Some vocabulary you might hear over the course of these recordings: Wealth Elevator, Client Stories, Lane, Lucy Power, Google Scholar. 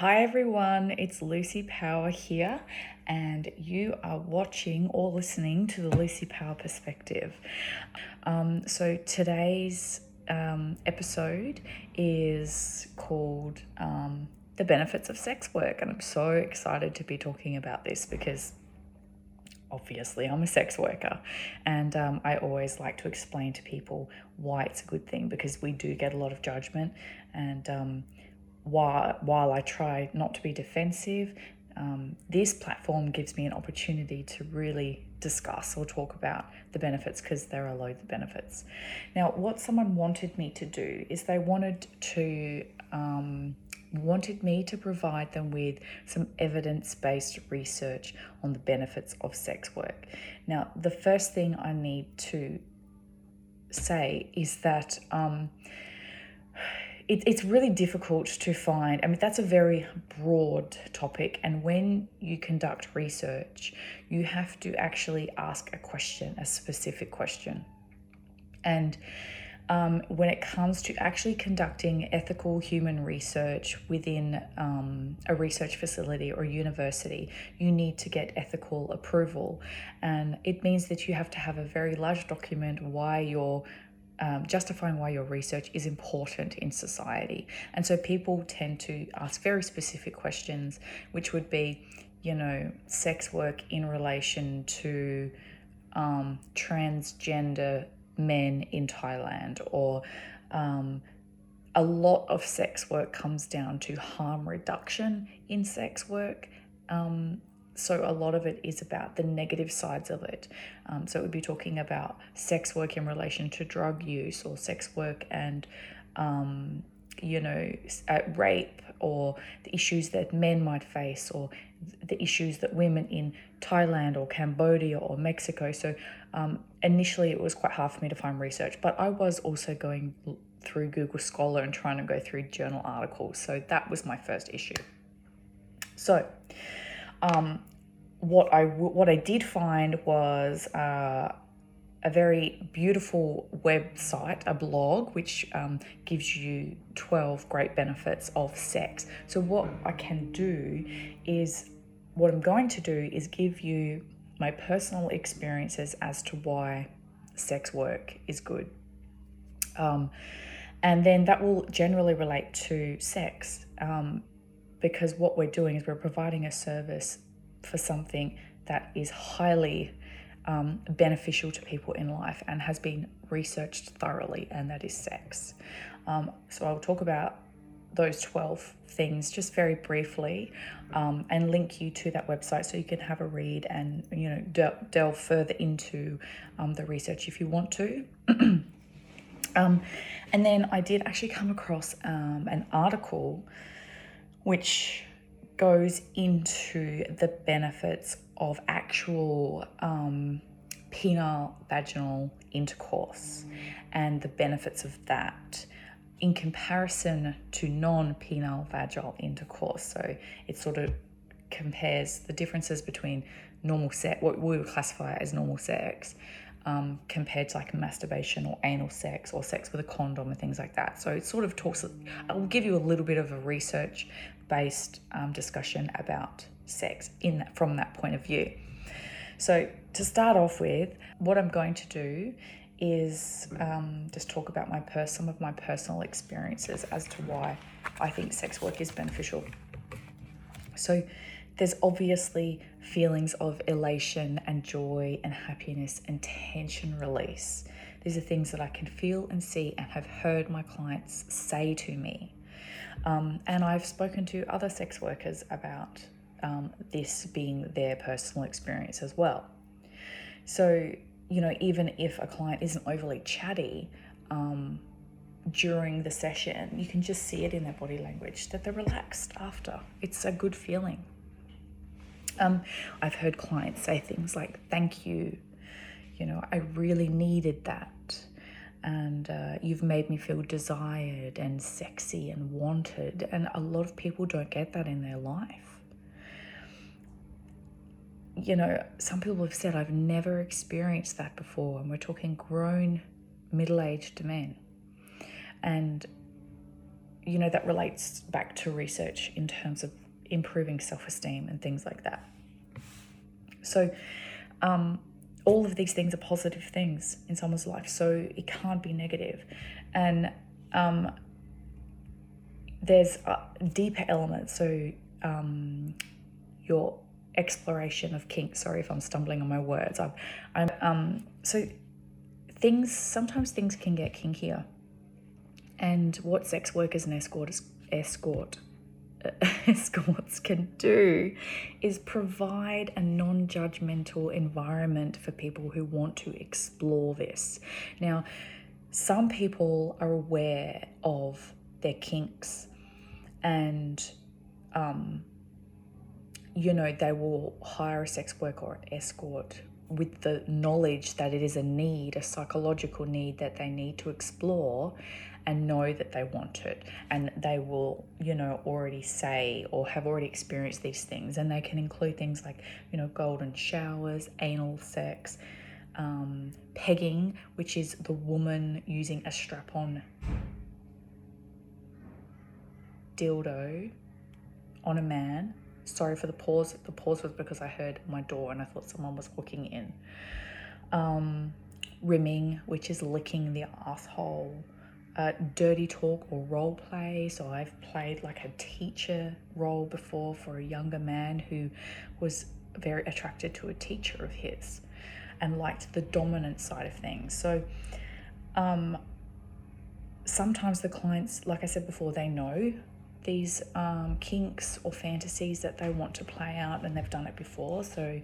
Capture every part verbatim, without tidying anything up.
Hi everyone, it's Lucy Power here, and you are watching or listening to the Lucy Power Perspective. Um, so today's um, episode is called um, The Benefits of Sex Work, and I'm so excited to be talking about this because obviously I'm a sex worker, and um, I always like to explain to people why it's a good thing, because we do get a lot of judgment. And um, While, while I try not to be defensive, um, this platform gives me an opportunity to really discuss or talk about the benefits, because there are loads of benefits. Now, what someone wanted me to do is they wanted to um, wanted me to provide them with some evidence-based research on the benefits of sex work. Now, the first thing I need to say is that um, It, it's really difficult to find. I mean, that's a very broad topic, and when you conduct research, you have to actually ask a question, a specific question. And um, when it comes to actually conducting ethical human research within um, a research facility or university, you need to get ethical approval, and it means that you have to have a very large document why you're Um, justifying why your research is important in society. And so people tend to ask very specific questions, which would be, you know, sex work in relation to um, transgender men in Thailand, or um, a lot of sex work comes down to harm reduction in sex work. Um, So a lot of it is about the negative sides of it. Um, so it would be talking about sex work in relation to drug use, or sex work and, um, you know, uh, rape, or the issues that men might face, or the issues that women in Thailand or Cambodia or Mexico. So um, initially it was quite hard for me to find research, but I was also going through Google Scholar and trying to go through journal articles. So that was my first issue. So um, What I what I did find was uh, a very beautiful website, a blog, which um, gives you twelve great benefits of sex. So what I can do is, what I'm going to do is give you my personal experiences as to why sex work is good. Um, and then that will generally relate to sex, um, because what we're doing is we're providing a service for something that is highly um, beneficial to people in life and has been researched thoroughly, and that is sex. Um, so I'll talk about those twelve things just very briefly, um, and link you to that website so you can have a read and, you know, de- delve further into um, the research if you want to. um, and then I did actually come across um, an article which goes into the benefits of actual um, penile vaginal intercourse and the benefits of that in comparison to non-penile vaginal intercourse. So it sort of compares the differences between normal sex, what we would classify as normal sex, um, compared to like masturbation or anal sex or sex with a condom and things like that. So it sort of talks, I'll give you a little bit of a research based um, discussion about sex in that, from that point of view. So to start off with, what I'm going to do is um, just talk about my pers- some of my personal experiences as to why I think sex work is beneficial. So there's obviously feelings of elation and joy and happiness and tension release. These are things that I can feel and see and have heard my clients say to me. Um, and I've spoken to other sex workers about um, this being their personal experience as well. So, you know, even if a client isn't overly chatty um, during the session, you can just see it in their body language that they're relaxed after. It's a good feeling. Um, I've heard clients say things like, "Thank you, you know, I really needed that. And uh, you've made me feel desired and sexy and wanted." And a lot of people don't get that in their life. You know, some people have said, "I've never experienced that before." And we're talking grown, middle-aged men. And, you know, that relates back to research in terms of improving self-esteem and things like that. So um, all of these things are positive things in someone's life, so it can't be negative. And um, there's uh, deeper elements, so um, your exploration of kink. Sorry if I'm stumbling on my words. I'm, I'm um, so things, sometimes things can get kinkier. And what sex workers and escorts, escort, uh, escorts can do is provide a non-judgmental environment for people who want to explore this. Now, some people are aware of their kinks and, um, you know, they will hire a sex worker or an escort with the knowledge that it is a need, a psychological need that they need to explore and know that they want it, and they will, you know, already say or have already experienced these things, and they can include things like, you know, golden showers, anal sex, um, pegging, which is the woman using a strap-on dildo on a man. Sorry for the pause. The pause was because I heard my door and I thought someone was walking in. Um, rimming, which is licking the asshole. Uh, dirty talk or role play. So I've played like a teacher role before for a younger man who was very attracted to a teacher of his and liked the dominant side of things. So um, sometimes the clients, like I said before, they know these um, kinks or fantasies that they want to play out, and they've done it before, so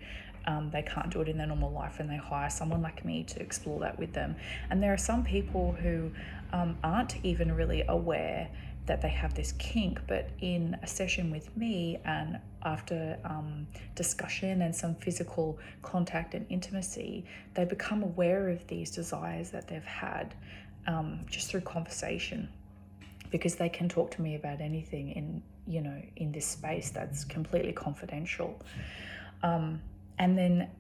um, they can't do it in their normal life, and they hire someone like me to explore that with them. And there are some people who um, aren't even really aware that they have this kink, but in a session with me and after um, discussion and some physical contact and intimacy, they become aware of these desires that they've had um, just through conversation. Because they can talk to me about anything in, you know, in this space that's completely confidential. Um, and then,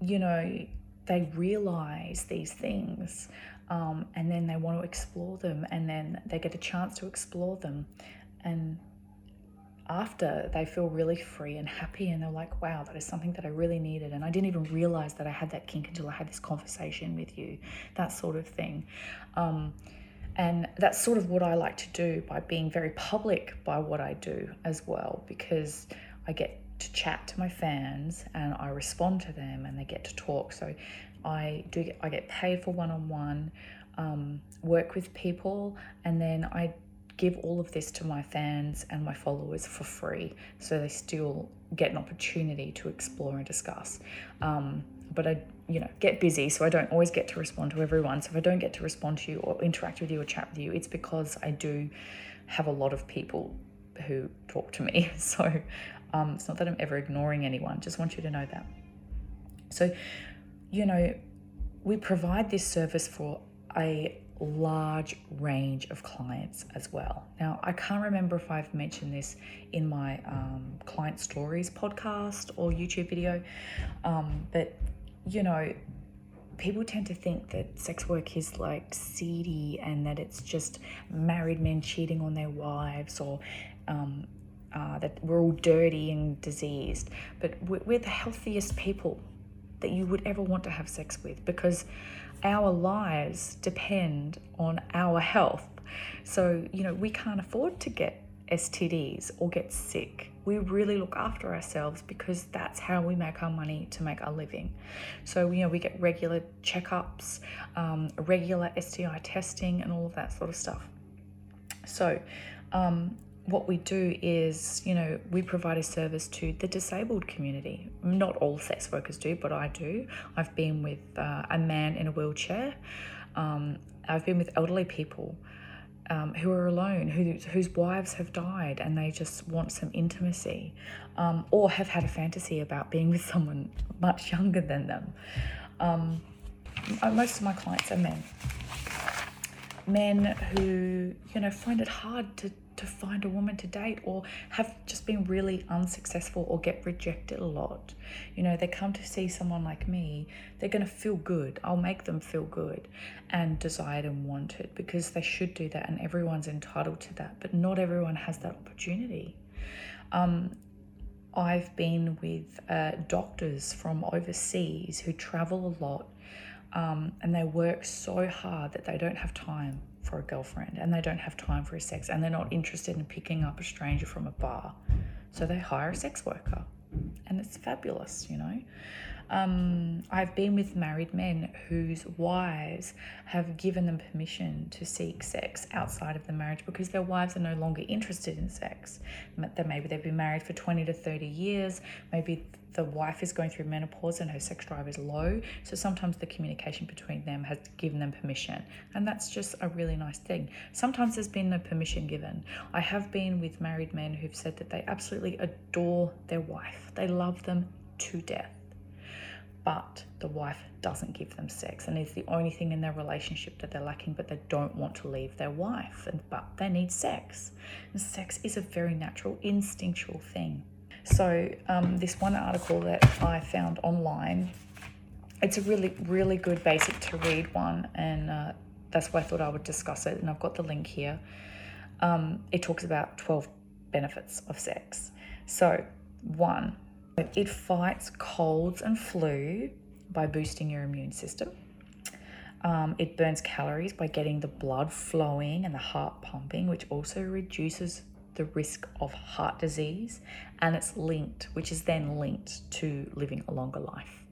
you know, they realize these things, um, and then they want to explore them, and then they get a chance to explore them. And after, they feel really free and happy, and they're like, wow, that is something that I really needed, and I didn't even realize that I had that kink until I had this conversation with you, that sort of thing. Um, And that's sort of what I like to do by being very public by what I do as well, because I get to chat to my fans and I respond to them and they get to talk. So I do get, I get paid for one-on-one um, work with people, and then I give all of this to my fans and my followers for free, so they still get an opportunity to explore and discuss. Um, but I, you know, get busy, so I don't always get to respond to everyone. So if I don't get to respond to you or interact with you or chat with you, it's because I do have a lot of people who talk to me. So um, it's not that I'm ever ignoring anyone, just want you to know that. So, you know, we provide this service for a large range of clients as well. Now, I can't remember if I've mentioned this in my um, Client Stories podcast or YouTube video, um, but you know, people tend to think that sex work is like seedy and that it's just married men cheating on their wives, or um, uh, that we're all dirty and diseased. But we're the healthiest people that you would ever want to have sex with, because our lives depend on our health. So, you know, we can't afford to get S T Ds or get sick. We really look after ourselves because that's how we make our money to make our living. So, you know, we get regular checkups, um, regular S T I testing and all of that sort of stuff. So um, what we do is, you know, we provide a service to the disabled community. Not all sex workers do, but I do. I've been with uh, a man in a wheelchair. Um, I've been with elderly people. Um, who are alone, who, whose wives have died and they just want some intimacy, um, or have had a fantasy about being with someone much younger than them. Um, most of my clients are men. Men who, you know, find it hard to to find a woman to date, or have just been really unsuccessful or get rejected a lot. You know, they come to see someone like me, they're going to feel good. I'll make them feel good and desired and wanted, because they should do that, and everyone's entitled to that, but not everyone has that opportunity. Um, I've been with uh, doctors from overseas who travel a lot, um, and they work so hard that they don't have time for a girlfriend, and they don't have time for a sex, and they're not interested in picking up a stranger from a bar, so they hire a sex worker, and it's fabulous, you know. Um, I've been with married men whose wives have given them permission to seek sex outside of the marriage because their wives are no longer interested in sex. Maybe they've been married for twenty to thirty years. Maybe the wife is going through menopause and her sex drive is low. So sometimes the communication between them has given them permission. And that's just a really nice thing. Sometimes there's been no permission given. I have been with married men who've said that they absolutely adore their wife. They love them to death. But the wife doesn't give them sex, and it's the only thing in their relationship that they're lacking, but they don't want to leave their wife, and but they need sex. And sex is a very natural, instinctual thing. So um, this one article that I found online, it's a really, really good basic to read one, and uh, that's why I thought I would discuss it, and I've got the link here. Um, it talks about twelve benefits of sex. So one, it fights colds and flu by boosting your immune system. Um, it burns calories by getting the blood flowing and the heart pumping, which also reduces the risk of heart disease, and it's linked, which is then linked to living a longer life.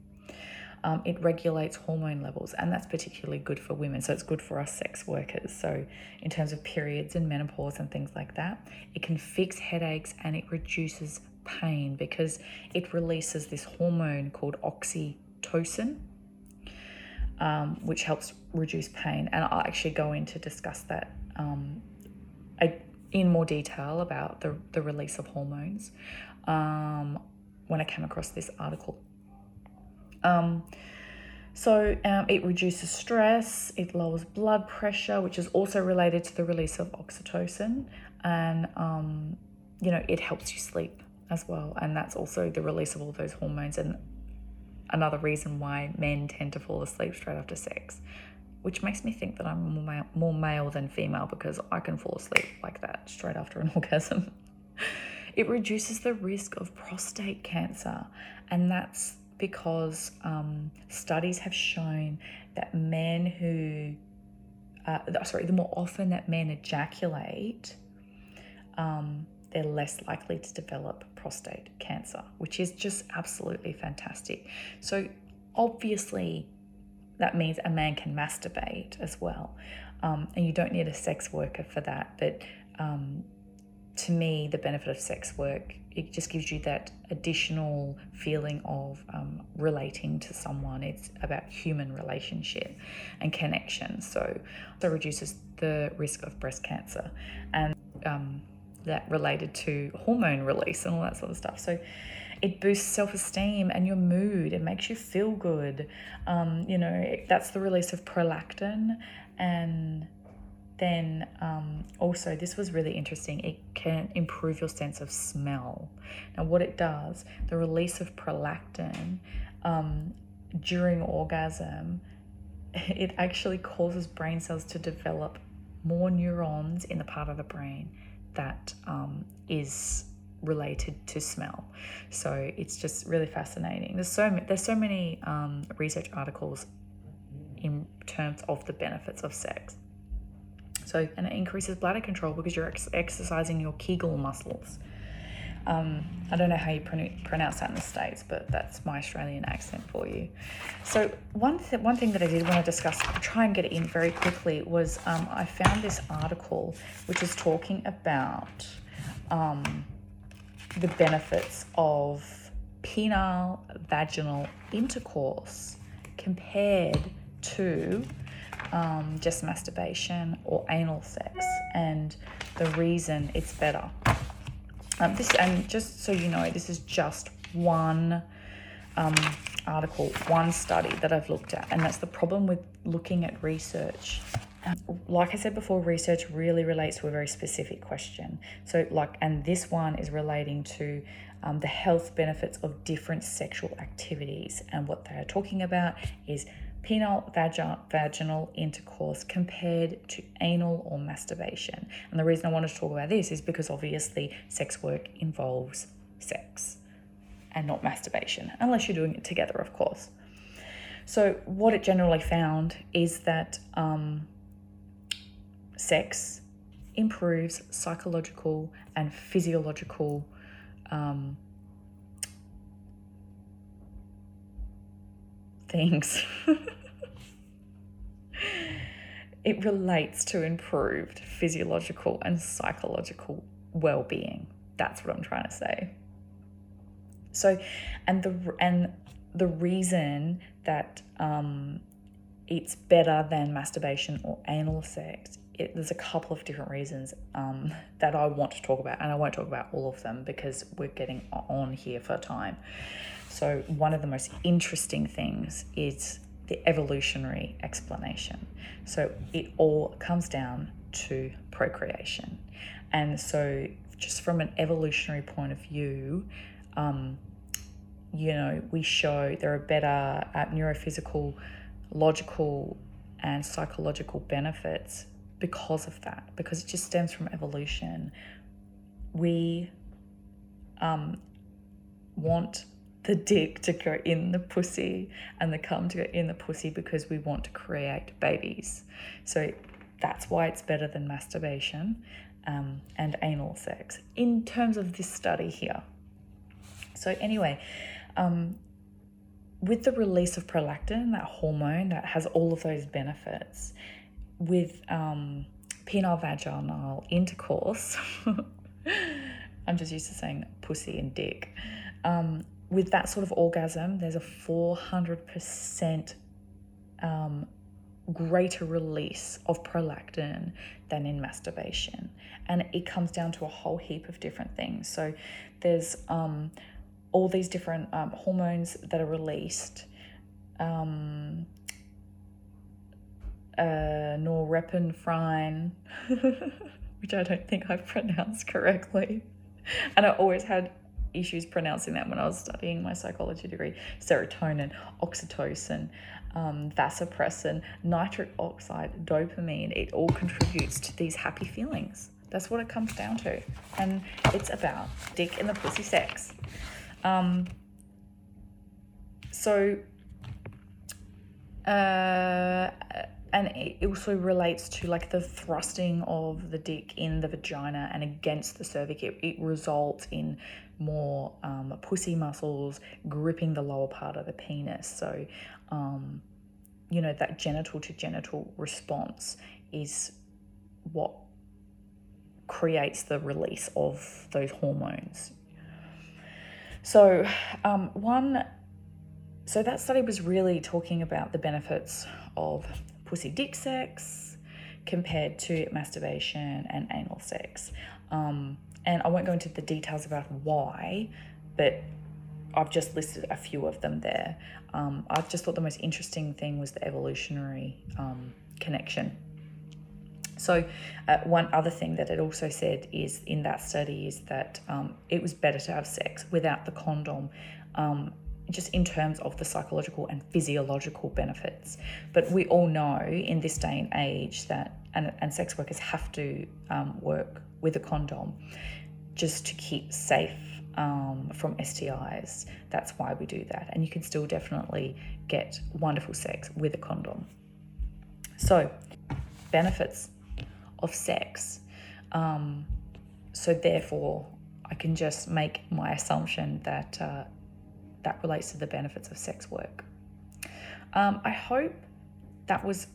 Um, it regulates hormone levels, and that's particularly good for women. So it's good for us sex workers. So in terms of periods and menopause and things like that, it can fix headaches, and it reduces pain because it releases this hormone called oxytocin, um, which helps reduce pain. And I'll actually go in to discuss that um, I, in more detail about the, the release of hormones um, when I came across this article. Um, so um, it reduces stress, it lowers blood pressure, which is also related to the release of oxytocin, and um, you know, it helps you sleep as well, and that's also the release of all those hormones, and another reason why men tend to fall asleep straight after sex, which makes me think that I'm more male, more male than female, because I can fall asleep like that straight after an orgasm. It reduces the risk of prostate cancer, and that's because um, studies have shown that men who, uh, sorry, the more often that men ejaculate, um, they're less likely to develop prostate cancer, which is just absolutely fantastic. So obviously that means a man can masturbate as well. Um, and you don't need a sex worker for that. But um, to me, the benefit of sex work, it just gives you that additional feeling of um, relating to someone. It's about human relationship and connection. So that reduces the risk of breast cancer. And um, that related to hormone release and all that sort of stuff. So it boosts self-esteem and your mood. It makes you feel good. Um, you know, that's the release of prolactin. And then um, also, this was really interesting. It can improve your sense of smell. Now, what it does, the release of prolactin um, during orgasm, it actually causes brain cells to develop more neurons in the part of the brain that um, is related to smell. So it's just really fascinating. There's so there's so many um, research articles in terms of the benefits of sex. So, and it increases bladder control because you're ex- exercising your Kegel muscles. Um, I don't know how you pron- pronounce that in the States, but that's my Australian accent for you. So one, th- one thing that I did want to discuss, I'll try and get it in very quickly, was um, I found this article which is talking about um, the benefits of penile vaginal intercourse compared to um, just masturbation or anal sex, and the reason it's better. Um, this, and just so you know, this is just one um, article, one study that I've looked at, and that's the problem with looking at research Um, like I said before, research really relates to a very specific question. So like, and this one is relating to um, the health benefits of different sexual activities. And what they are talking about is penile vag- vaginal intercourse compared to anal or masturbation. And the reason I wanted to talk about this is because obviously sex work involves sex and not masturbation, unless you're doing it together, of course. So what it generally found is that um, sex improves psychological and physiological um, things. It relates to improved physiological and psychological well-being. That's what I'm trying to say. So, and the and the reason that um, it's better than masturbation or anal sex, it, there's a couple of different reasons um, that I want to talk about, and I won't talk about all of them because we're getting on here for time. So one of the most interesting things is the evolutionary explanation. So it all comes down to procreation. And so just from an evolutionary point of view, um, you know, we show there are better uh, neurophysical, logical and psychological benefits because of that, because it just stems from evolution. We um, want the dick to go in the pussy and the cum to go in the pussy because we want to create babies. So that's why it's better than masturbation um, and anal sex in terms of this study here. So anyway, um, with the release of prolactin, that hormone that has all of those benefits, with um, penile vaginal intercourse, I'm just used to saying pussy and dick, um, with that sort of orgasm, there's a four hundred percent um, greater release of prolactin than in masturbation. And it comes down to a whole heap of different things. So there's um, all these different um, hormones that are released, um, Uh, norepinephrine, which I don't think I've pronounced correctly, and I always had issues pronouncing that when I was studying my psychology degree. Serotonin, oxytocin, um, vasopressin, nitric oxide, dopamine, it all contributes to these happy feelings. That's what it comes down to, and it's about dick and the pussy sex. Um, so uh And it also relates to like the thrusting of the dick in the vagina and against the cervix. It, it results in more um, pussy muscles gripping the lower part of the penis. So, um, you know, that genital to genital response is what creates the release of those hormones. So um, one, so that study was really talking about the benefits of pussy dick sex compared to masturbation and anal sex. Um, and I won't go into the details about why, but I've just listed a few of them there. Um, I just thought the most interesting thing was the evolutionary um, connection. So uh, one other thing that it also said is in that study is that um, it was better to have sex without the condom, um, just in terms of the psychological and physiological benefits. But we all know in this day and age that, and, and sex workers have to um, work with a condom just to keep safe um, from S T Is. That's why we do that. And you can still definitely get wonderful sex with a condom. So benefits of sex. Um, so therefore, I can just make my assumption that uh, that relates to the benefits of sex work. Um, I hope that was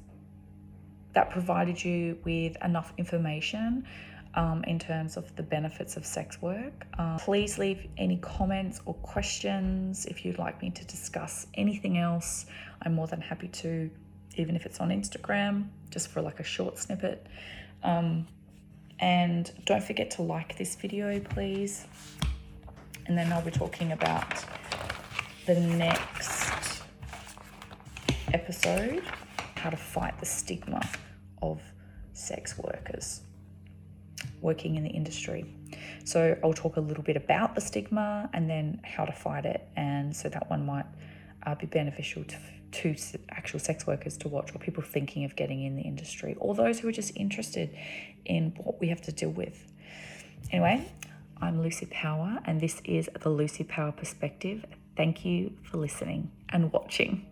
that provided you with enough information um, in terms of the benefits of sex work. Uh, please leave any comments or questions. If you'd like me to discuss anything else, I'm more than happy to, even if it's on Instagram, just for like a short snippet. Um, and don't forget to like this video, please. And then I'll be talking about the next episode, how to fight the stigma of sex workers working in the industry. So I'll talk a little bit about the stigma and then how to fight it. And so that one might uh, be beneficial to, to actual sex workers to watch, or people thinking of getting in the industry, or those who are just interested in what we have to deal with. Anyway, I'm Lucy Power, and this is the Lucy Power Perspective. Thank you for listening and watching.